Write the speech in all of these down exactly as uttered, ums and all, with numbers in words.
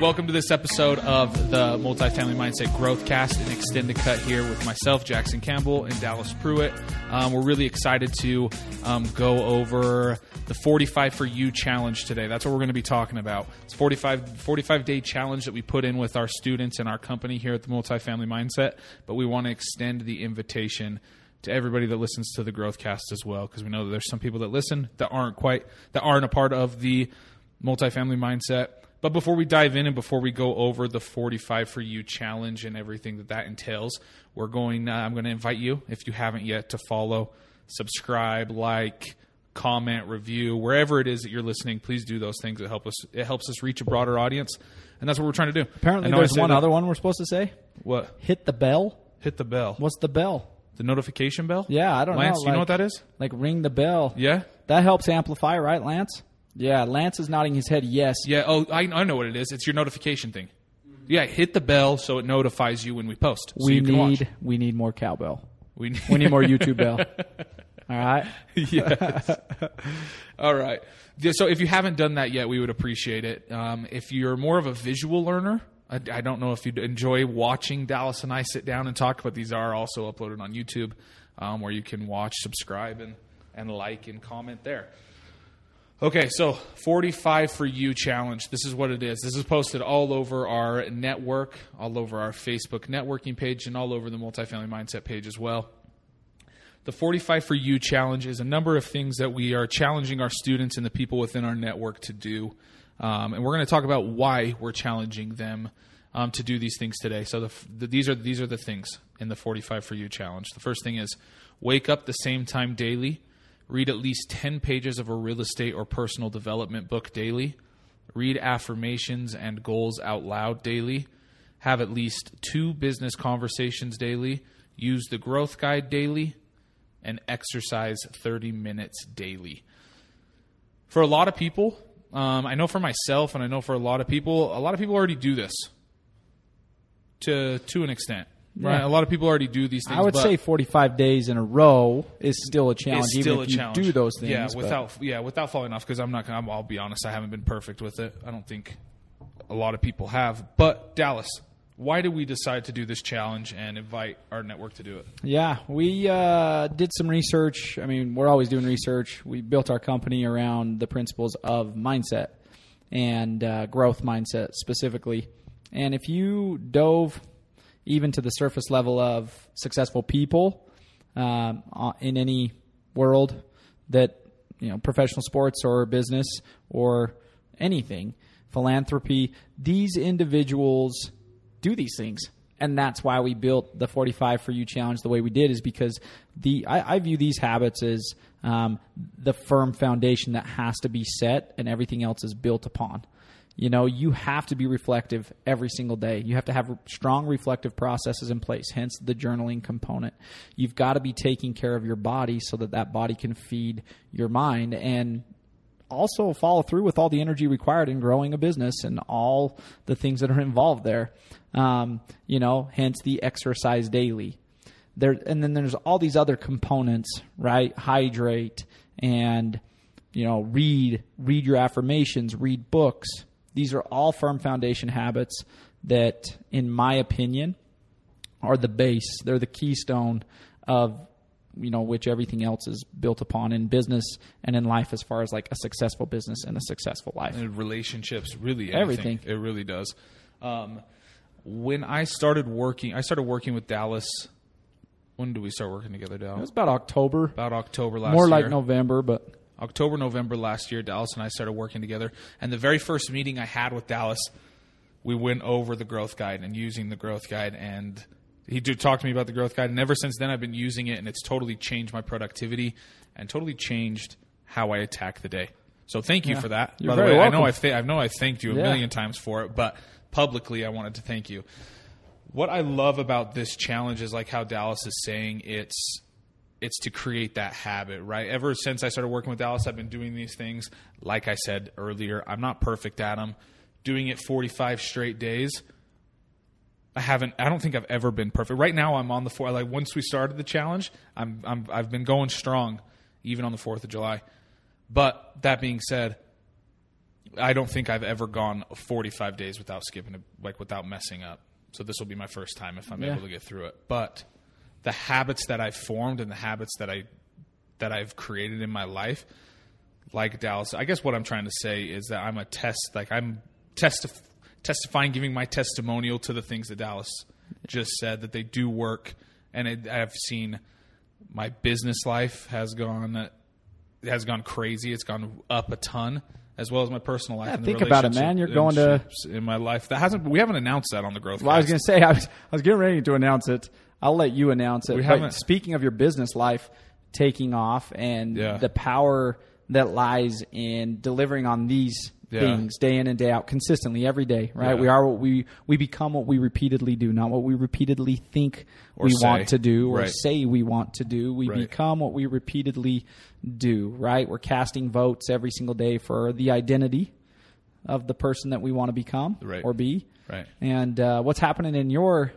Welcome to this episode of the Multifamily Mindset Growthcast and Extend the Cut here with myself, Jackson Campbell, and Dal Pruitt. Um, we're really excited to um, go over the forty-five For You challenge today. That's what we're going to be talking about. It's a forty-five, forty-five-day challenge that we put in with our students and our company here at the Multifamily Mindset, but we want to extend the invitation to everybody that listens to the Growthcast as well, because we know that there's some people that listen that aren't quite, that aren't a part of the Multifamily Mindset. But before we dive in and before we go over the forty-five For You challenge and everything that that entails, we're going. Uh, I'm going to invite you, if you haven't yet, to follow, subscribe, like, comment, review, wherever it is that you're listening. Please do those things. It help us. It helps us reach a broader audience, and that's what we're trying to do. Apparently, there's one other one we're supposed to say. What? Hit the bell. Hit the bell. What's the bell? The notification bell. Yeah, I don't know. Lance, do you know what that is? Like ring the bell. Yeah, that helps amplify, right, Lance? Yeah, Lance is nodding his head yes. Yeah, oh, I, I know what it is. It's your notification thing. Yeah, hit the bell so it notifies you when we post. So we you can need, watch. We need more cowbell. We need, we need more YouTube bell. All right? Yes. All right. So if you haven't done that yet, we would appreciate it. Um, if you're more of a visual learner, I, I don't know if you'd enjoy watching Dallas and I sit down and talk, but these are also uploaded on YouTube um, where you can watch, subscribe, and, and like and comment there. Okay, so forty-five For You challenge. This is what it is. This is posted all over our network, all over our Facebook networking page, and all over the Multifamily Mindset page as well. The forty-five For You challenge is a number of things that we are challenging our students and the people within our network to do. Um, and we're going to talk about why we're challenging them um, to do these things today. So the, the, these are these are the things in the forty-five For You challenge. The first thing is wake up the same time daily. Read at least ten pages of a real estate or personal development book daily. Read affirmations and goals out loud daily. Have at least two business conversations daily. Use the Growth Guide daily. And exercise thirty minutes daily. For a lot of people, um, I know for myself and I know for a lot of people, a lot of people already do this to to an extent. Right, yeah. A lot of people already do these things. I would but say forty-five days in a row is still a challenge. Still even a if you challenge. Do those things, yeah, without but. yeah, without falling off. Because I'm not gonna. I'll be honest. I haven't been perfect with it. I don't think a lot of people have. But Dallas, why did we decide to do this challenge and invite our network to do it? Yeah, we uh, did some research. I mean, we're always doing research. We built our company around the principles of mindset and uh, growth mindset specifically. And if you dove even to the surface level of successful people um, in any world that, you know, professional sports or business or anything, philanthropy, these individuals do these things. And that's why we built the forty-five For You challenge the way we did, is because the I, I view these habits as um, the firm foundation that has to be set and everything else is built upon. You know, you have to be reflective every single day. You have to have strong reflective processes in place, hence the journaling component. You've got to be taking care of your body so that that body can feed your mind, and also follow through with all the energy required in growing a business and all the things that are involved there. Um, you know, hence the exercise daily. There, and then there's all these other components, right? Hydrate and, you know, read, read your affirmations, read books. These are all firm foundation habits that, in my opinion, are the base. They're the keystone of, you know, which everything else is built upon in business and in life, as far as like a successful business and a successful life. And relationships, really everything. everything. It really does. Um, when I started working, I started working with Dallas. When did we start working together, Dallas? It was about October. About October last year. More like November, but... October, November last year, Dallas and I started working together. And the very first meeting I had with Dallas, we went over the Growth Guide and using the Growth Guide. And he did talk to me about the Growth Guide. And ever since then, I've been using it, and it's totally changed my productivity and totally changed how I attack the day. So thank you yeah. for that. You're By the very way, welcome. I know I've, th- I know I've thanked you a yeah. million times for it, but publicly I wanted to thank you. What I love about this challenge is like how Dallas is saying it's – it's to create that habit, right? Ever since I started working with Dallas, I've been doing these things. Like I said earlier, I'm not perfect at them. Doing it forty-five straight days, I haven't. I don't think I've ever been perfect. Right now, I'm on the four. Like once we started the challenge, I'm, I'm I've been going strong, even on the fourth of July. But that being said, I don't think I've ever gone forty-five days without skipping, a, like without messing up. So this will be my first time if I'm yeah. able to get through it. But the habits that I've formed and the habits that I that I've created in my life, like Dallas, I guess what I'm trying to say is that I'm a test, like I'm testif- testifying, giving my testimonial to the things that Dallas just said, that they do work. And it, I've seen my business life has gone, it has gone crazy. It's gone up a ton, as well as my personal life. Yeah, and think about it, man. You're going to in my life that hasn't. We haven't announced that on the Growth Guide. Well, I was going to say I was, I was getting ready to announce it. I'll let you announce it. We haven't. But speaking of your business life taking off and yeah. the power that lies in delivering on these yeah. things day in and day out consistently every day, right? Yeah. We are what we we become what we repeatedly do, not what we repeatedly think or we say. want to do or right. say we want to do. We right. become what we repeatedly do, right? We're casting votes every single day for the identity of the person that we want to become right. or be. Right. And uh, what's happening in your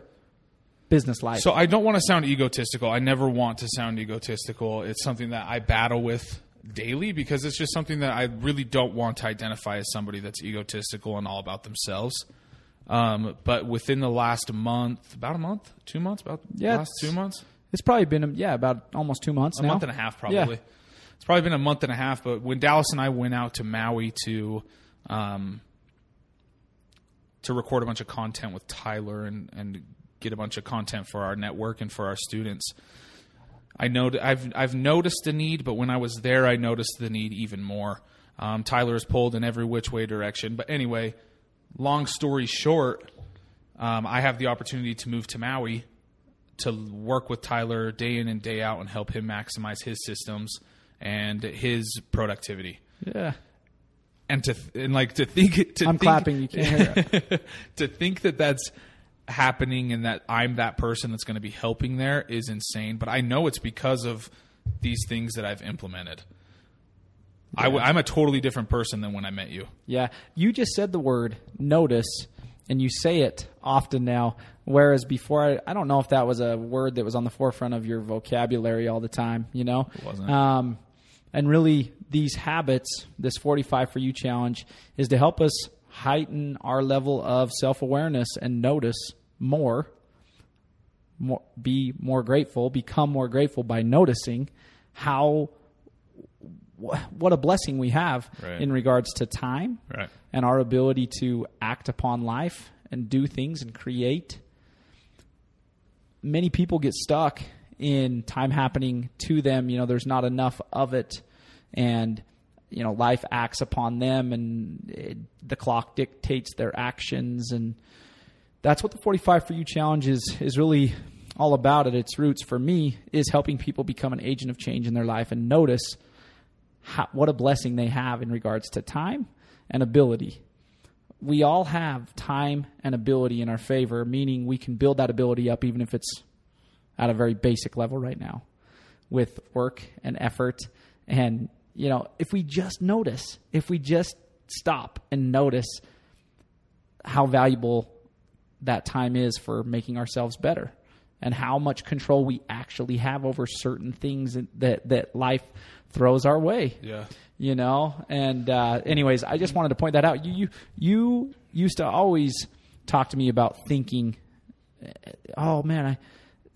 business life? So I don't want to sound egotistical. I never want to sound egotistical. It's something that I battle with daily because it's just something that I really don't want to identify as somebody that's egotistical and all about themselves. Um, but within the last month, about a month, two months, about yeah, last two months. It's probably been, yeah, about almost two months a now. A month and a half probably. Yeah. It's probably been a month and a half, but when Dallas and I went out to Maui to um, to record a bunch of content with Tyler and, and get a bunch of content for our network and for our students, I know I've I've noticed the need, but when I was there, I noticed the need even more. Um, Tyler is pulled in every which way direction. But anyway, long story short, um, I have the opportunity to move to Maui to work with Tyler day in and day out and help him maximize his systems and his productivity. Yeah. And to th- and like to think to I'm think, clapping. You can't hear it. To think that that's happening and that I'm that person that's going to be helping there is insane. But I know it's because of these things that I've implemented. Yeah. I w- I'm a totally different person than when I met you. Yeah. You just said the word notice, and you say it often now, whereas before, I, I don't know if that was a word that was on the forefront of your vocabulary all the time, you know? It wasn't. Um, and really, these habits, this forty-five for You challenge, is to help us heighten our level of self-awareness and notice more, more, be more grateful, become more grateful by noticing how what a blessing we have right. in regards to time right. and our ability to act upon life and do things and create. Many people get stuck in time happening to them. You know, there's not enough of it, and you know, life acts upon them, and it, the clock dictates their actions. And that's what the forty-five for You challenge is, is really all about. At its roots for me is helping people become an agent of change in their life and notice how, what a blessing they have in regards to time and ability. We all have time and ability in our favor, meaning we can build that ability up even if it's at a very basic level right now with work and effort. And you know, if we just notice, if we just stop and notice how valuable that time is for making ourselves better and how much control we actually have over certain things that, that life throws our way. Yeah. You know, and uh, anyways, I just wanted to point that out. You, you, you used to always talk to me about thinking, oh man, I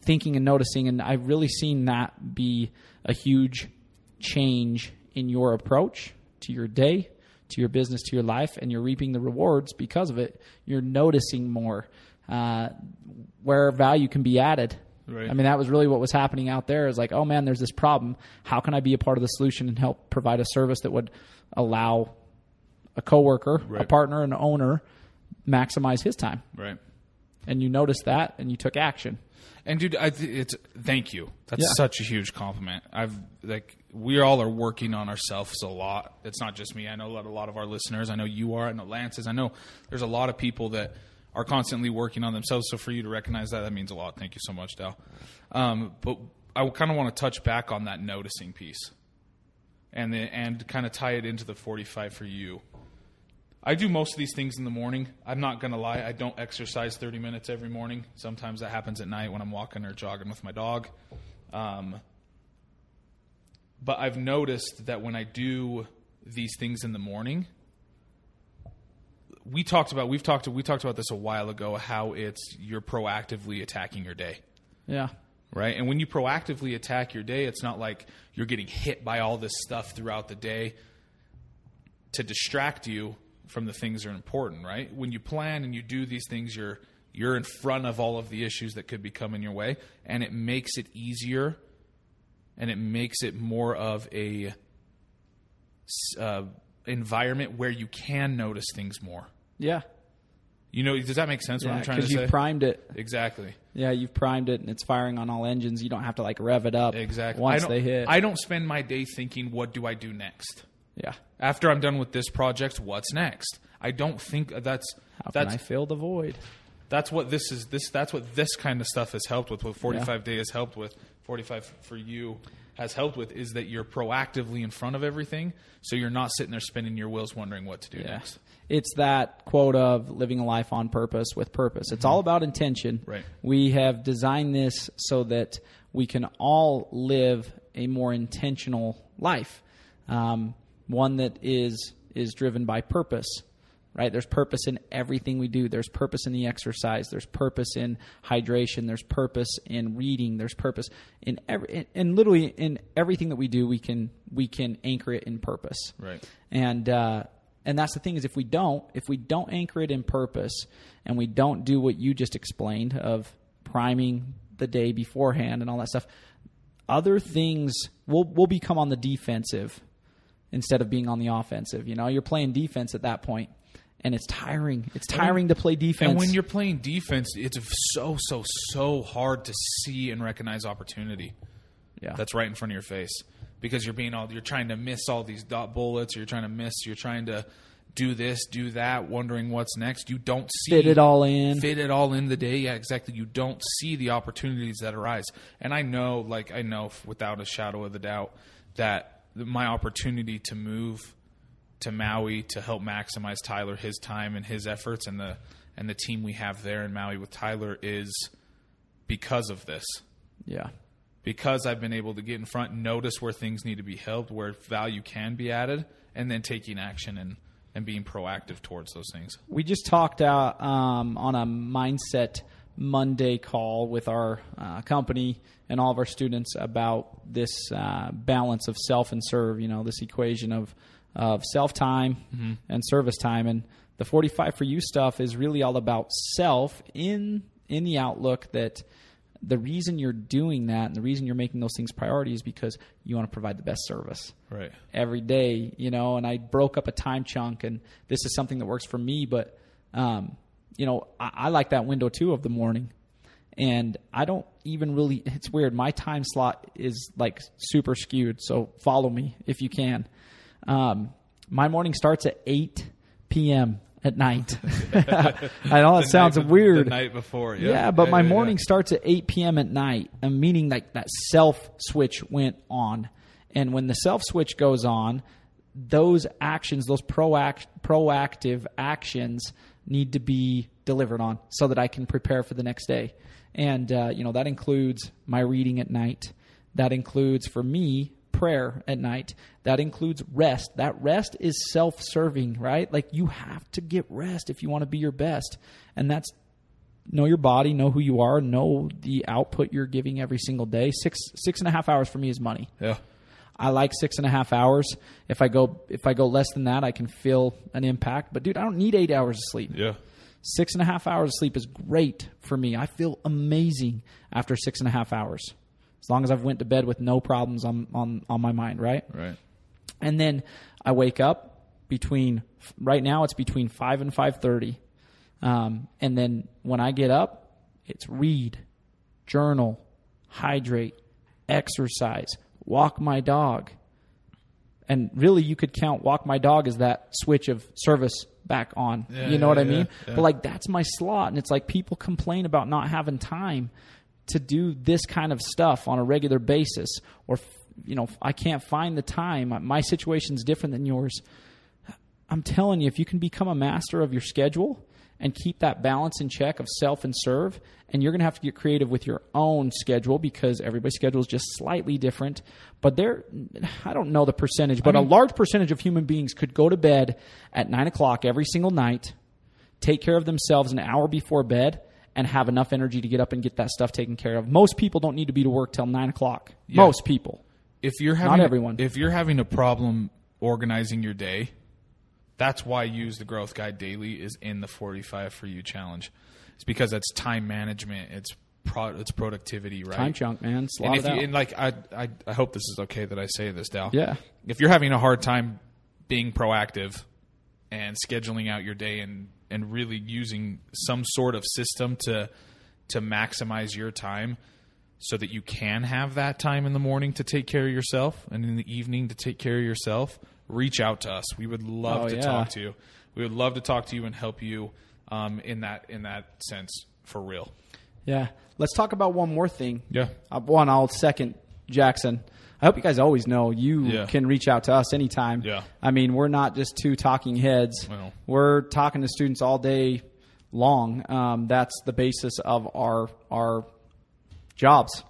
thinking and noticing. And I've really seen that be a huge change in your approach to your day, to your business, to your life, and you're reaping the rewards because of it. You're noticing more uh, where value can be added. Right. I mean, that was really what was happening out there is like, oh man, there's this problem. How can I be a part of the solution and help provide a service that would allow a coworker, right. a partner, an owner, maximize his time? Right. And you noticed that and you took action. And dude, I th- it's thank you. That's yeah. such a huge compliment. I've like we all are working on ourselves a lot. It's not just me. I know a lot of our listeners. I know you are. I know Lance is. I know there's a lot of people that are constantly working on themselves. So for you to recognize that, that means a lot. Thank you so much, Dal. Um, but I kind of want to touch back on that noticing piece, and the, and kind of tie it into the forty-five for you. I do most of these things in the morning. I'm not going to lie. I don't exercise thirty minutes every morning. Sometimes that happens at night when I'm walking or jogging with my dog. Um, but I've noticed that when I do these things in the morning, we talked about, we've talked, we talked about this a while ago, how it's, you're proactively attacking your day. Yeah. Right. And when you proactively attack your day, it's not like you're getting hit by all this stuff throughout the day to distract you from the things that are important, right? When you plan and you do these things, you're, you're in front of all of the issues that could be coming your way, and it makes it easier and it makes it more of a uh, environment where you can notice things more. Yeah. You know, does that make sense yeah, what I'm trying to say? Because you've primed it. Exactly. Yeah, you've primed it, and it's firing on all engines. You don't have to, like, rev it up exactly. once they hit. I don't spend my day thinking, what do I do next? Yeah. After I'm done with this project, what's next? I don't think that's... How that's, can I fill the void? That's what this is. This That's what this kind of stuff has helped with, what forty-five yeah. Day has helped with, forty-five For You has helped with, is that you're proactively in front of everything, so you're not sitting there spinning your wheels wondering what to do yeah. next. It's that quote of living a life on purpose with purpose. It's mm-hmm. all about intention. Right. We have designed this so that we can all live a more intentional life, um, one that is is driven by purpose. Right? There's purpose in everything we do. There's purpose in the exercise. There's purpose in hydration. There's purpose in reading. There's purpose in every, and literally in everything that we do, we can we can anchor it in purpose. Right. And uh, and that's the thing is if we don't, if we don't anchor it in purpose and we don't do what you just explained of priming the day beforehand and all that stuff, other things will will become on the defensive instead of being on the offensive. You know, you're playing defense at that point. And it's tiring. It's tiring to play defense. And when you're playing defense, it's so, so, so hard to see and recognize opportunity. Yeah. That's right in front of your face because you're being all, you're trying to miss all these dot bullets. Or you're trying to miss, you're trying to do this, do that, wondering what's next. You don't see. Fit it all in. Fit it all in the day. Yeah, exactly. You don't see the opportunities that arise. And I know, like, I know without a shadow of a doubt that my opportunity to move to Maui to help maximize Tyler, his time and his efforts and the and the team we have there in Maui with Tyler is because of this. Yeah. Because I've been able to get in front, notice where things need to be helped, where value can be added, and then taking action and, and being proactive towards those things. We just talked uh, um, on a Mindset Monday call with our uh, company and all of our students about this uh, balance of self and serve, you know, this equation of of self-time mm-hmm. and service time. And the forty-five For You stuff is really all about self in in the outlook that the reason you're doing that and the reason you're making those things priorities is because you want to provide the best service right every day, you know. And I broke up a time chunk, and this is something that works for me, but um, you know, I, I like that window too of the morning. And I don't even really, it's weird. My time slot is like super skewed. So follow me if you can. Um, my morning starts at eight p.m. at night. I know it sounds night, weird. The night before, yeah. Yeah, but yeah, my yeah, morning yeah. starts at eight p.m. at night, meaning like that self switch went on. And when the self switch goes on, those actions, those proact- proactive actions need to be delivered on so that I can prepare for the next day. And, uh, you know, that includes my reading at night. That includes, for me, prayer at night. That includes rest. That rest is self-serving, right? Like you have to get rest if you want to be your best. And that's know your body, know who you are, know the output you're giving every single day. Six, six and a half hours for me is money. Yeah. I like six and a half hours. If I go, if I go less than that, I can feel an impact, but dude, I don't need eight hours of sleep. Yeah. Six and a half hours of sleep is great for me. I feel amazing after six and a half hours. As long as I've went to bed with no problems on, on, on my mind, right? Right. And then I wake up between – right now it's between five and five thirty. Um, and then when I get up, it's read, journal, hydrate, exercise, walk my dog. And really you could count walk my dog as that switch of service back on. Yeah, you know yeah, what I yeah, mean? Yeah. But like that's my slot, and it's like people complain about not having time to do this kind of stuff on a regular basis, or, you know, I can't find the time. My situation's different than yours. I'm telling you, if you can become a master of your schedule and keep that balance in check of self and serve, and you're going to have to get creative with your own schedule because everybody's schedule is just slightly different. But there, I don't know the percentage, but I mean, a large percentage of human beings could go to bed at nine o'clock every single night take care of themselves an hour before bed, and have enough energy to get up and get that stuff taken care of. Most people don't need to be to work till nine o'clock. Yeah. Most people. If you're having, not everyone. If you're having a problem organizing your day, that's why I use the Growth Guide daily is in the forty-five For You challenge. It's because that's time management. It's pro- it's productivity, right? Time chunk, man. Slot and if it you, out. And like I, I I hope this is okay that I say this, Dal. Yeah. If you're having a hard time being proactive and scheduling out your day and and really using some sort of system to to maximize your time so that you can have that time in the morning to take care of yourself and in the evening to take care of yourself, reach out to us. We would love oh, to yeah. talk to you. We would love to talk to you and help you um, in that in that sense for real. Yeah. Let's talk about one more thing. Yeah. Uh, one, I'll second Jackson. I hope you guys always know you yeah. can reach out to us anytime. Yeah. I mean, we're not just two talking heads. Well, we're talking to students all day long. Um, that's the basis of our our jobs.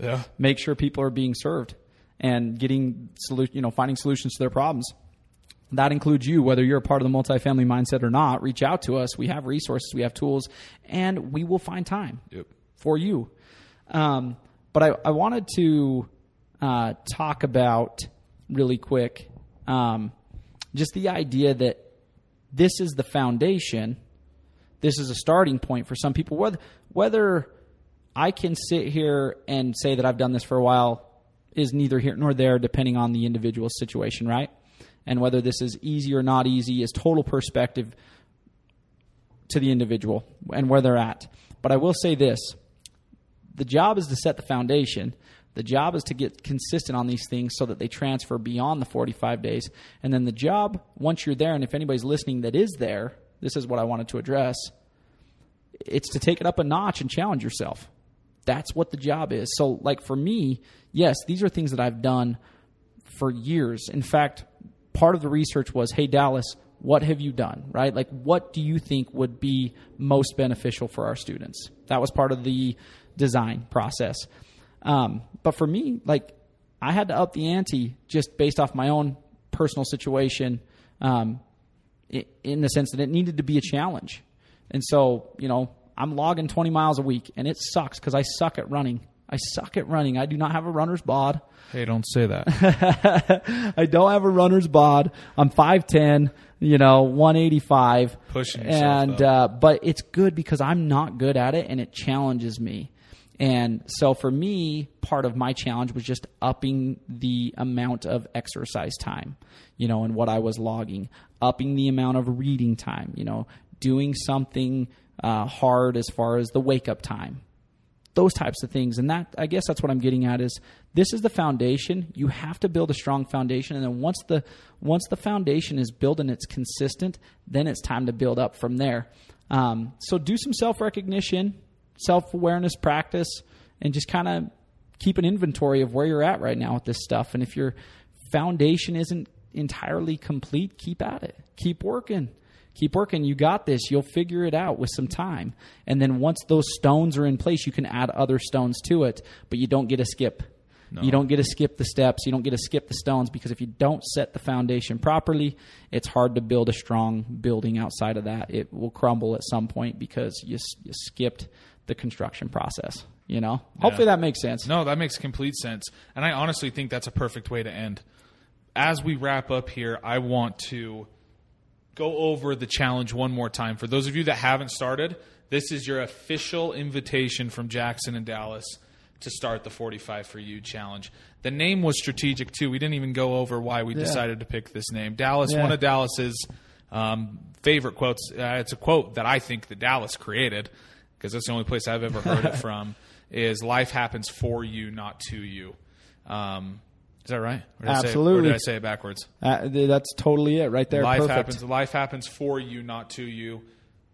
Yeah. Make sure people are being served and getting solu- you know, finding solutions to their problems. That includes you, whether you're a part of the multifamily mindset or not. Reach out to us. We have resources, we have tools, and we will find time yep. for you. Um, but I, I wanted to Uh, talk about really quick um, just the idea that this is the foundation. This is a starting point for some people. Whether, whether I can sit here and say that I've done this for a while is neither here nor there, depending on the individual situation, right? And whether this is easy or not easy is total perspective to the individual and where they're at. But I will say this. The job is to set the foundation. The job is to get consistent on these things so that they transfer beyond the forty-five days. And then the job, once you're there, and if anybody's listening that is there, this is what I wanted to address. It's to take it up a notch and challenge yourself. That's what the job is. So like for me, yes, these are things that I've done for years. In fact, part of the research was, hey, Dallas, what have you done, right? Like what do you think would be most beneficial for our students? That was part of the design process. Um, but for me, like I had to up the ante just based off my own personal situation, um, it, in the sense that it needed to be a challenge. And so, you know, I'm logging twenty miles a week and it sucks because I suck at running. I suck at running. I do not have a runner's bod. Hey, don't say that. I don't have a runner's bod. I'm five ten, you know, one eighty-five. Pushing yourself and, uh, but it's good because I'm not good at it and it challenges me. And so for me, part of my challenge was just upping the amount of exercise time, you know, and what I was logging, upping the amount of reading time, you know, doing something uh, hard as far as the wake up time, those types of things. And that, I guess that's what I'm getting at is this is the foundation. You have to build a strong foundation. And then once the, once the foundation is built and it's consistent, then it's time to build up from there. Um, so do some self-recognition, self-awareness practice, and just kind of keep an inventory of where you're at right now with this stuff. And if your foundation isn't entirely complete, keep at it, keep working, keep working. You got this. You'll figure it out with some time. And then once those stones are in place, you can add other stones to it, but you don't get to skip. No. You don't get to skip the steps. You don't get to skip the stones, because if you don't set the foundation properly, it's hard to build a strong building outside of that. It will crumble at some point because you, you skipped the construction process, you know? Yeah. Hopefully that makes sense. No, that makes complete sense. And I honestly think that's a perfect way to end. As we wrap up here, I want to go over the challenge one more time. For those of you that haven't started, this is your official invitation from Jackson and Dallas to start the forty-five For You challenge. The name was strategic too. We didn't even go over why we yeah. decided to pick this name. Dallas, yeah. one of Dallas's um, favorite quotes. Uh, it's a quote that I think that Dallas created, because that's the only place I've ever heard it from, is life happens for you, not to you. Um, is that right? Or did Absolutely. I say it, or did I say it backwards? Uh, that's totally it right there. Life Perfect. happens. Life happens for you, not to you.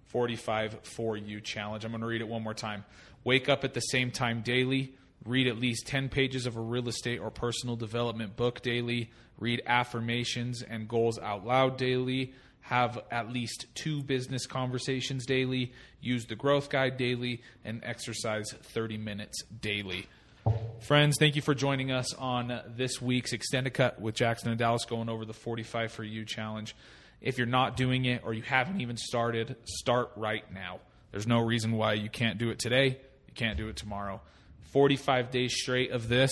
forty-five For You challenge. I'm going to read it one more time. Wake up at the same time daily. Read at least ten pages of a real estate or personal development book daily. Read affirmations and goals out loud daily. Have at least two business conversations daily, use the Growth Guide daily, and exercise thirty minutes daily. Friends, thank you for joining us on this week's Extended Cut with Jackson and Dallas, going over the forty-five For You challenge. If you're not doing it or you haven't even started, start right now. There's no reason why you can't do it today. You can't do it tomorrow. forty-five days straight of this.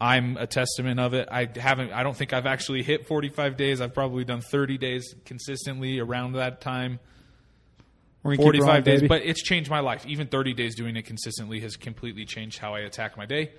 I'm a testament of it. I haven't, I don't think I've actually hit forty-five days. I've probably done thirty days consistently around that time. forty-five rolling, days, baby. But it's changed my life. Even thirty days doing it consistently has completely changed how I attack my day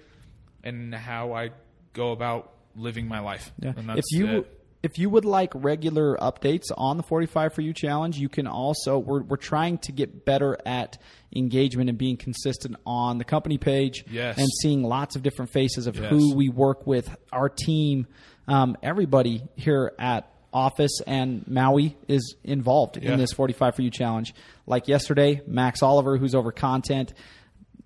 and how I go about living my life. Yeah. And that's if you, it. If you would like regular updates on the forty-five For You Challenge, you can also, we're, we're trying to get better at engagement and being consistent on the company page, yes, and seeing lots of different faces of, yes, who we work with, our team. Um, everybody here at Office and Maui is involved, yeah, in this forty-five For You Challenge. Like yesterday, Max Oliver, who's over content,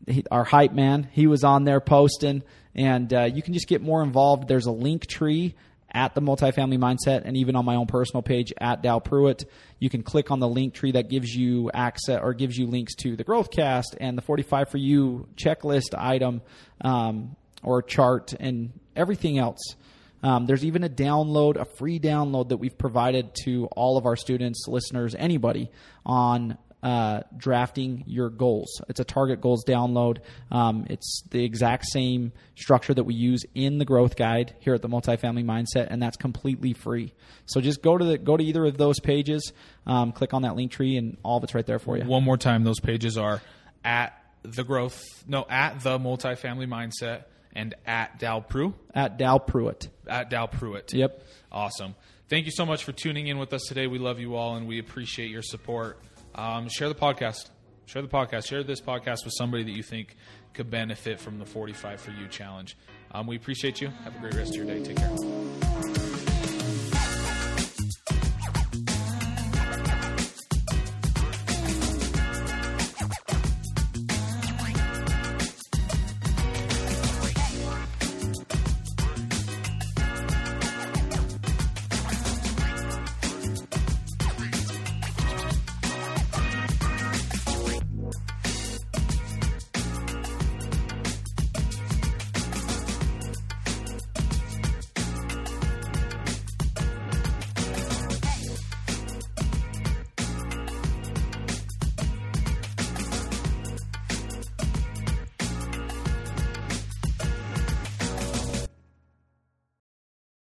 he, our hype man, he was on there posting, and uh, you can just get more involved. There's a link tree at the Multifamily Mindset, and even on my own personal page at Dal Pruitt. You can click on the link tree that gives you access or gives you links to the Growthcast and the forty-five For You checklist item um, or chart and everything else. Um, there's even a download, a free download that we've provided to all of our students, listeners, anybody on uh, drafting your goals. It's a target goals download. Um, it's the exact same structure that we use in the Growth Guide here at the Multifamily Mindset, and that's completely free. So just go to the, go to either of those pages, um, click on that link tree, and all of it's right there for you. One more time, those pages are at the growth, no, at the Multifamily Mindset and at Dal Pru, at Dal Pruitt, at Dal Pruitt. Yep. Awesome. Thank you so much for tuning in with us today. We love you all, and we appreciate your support. Um, share the podcast, share the podcast, share this podcast with somebody that you think could benefit from the forty-five For You Challenge. Um, we appreciate you. Have a great rest of your day. Take care.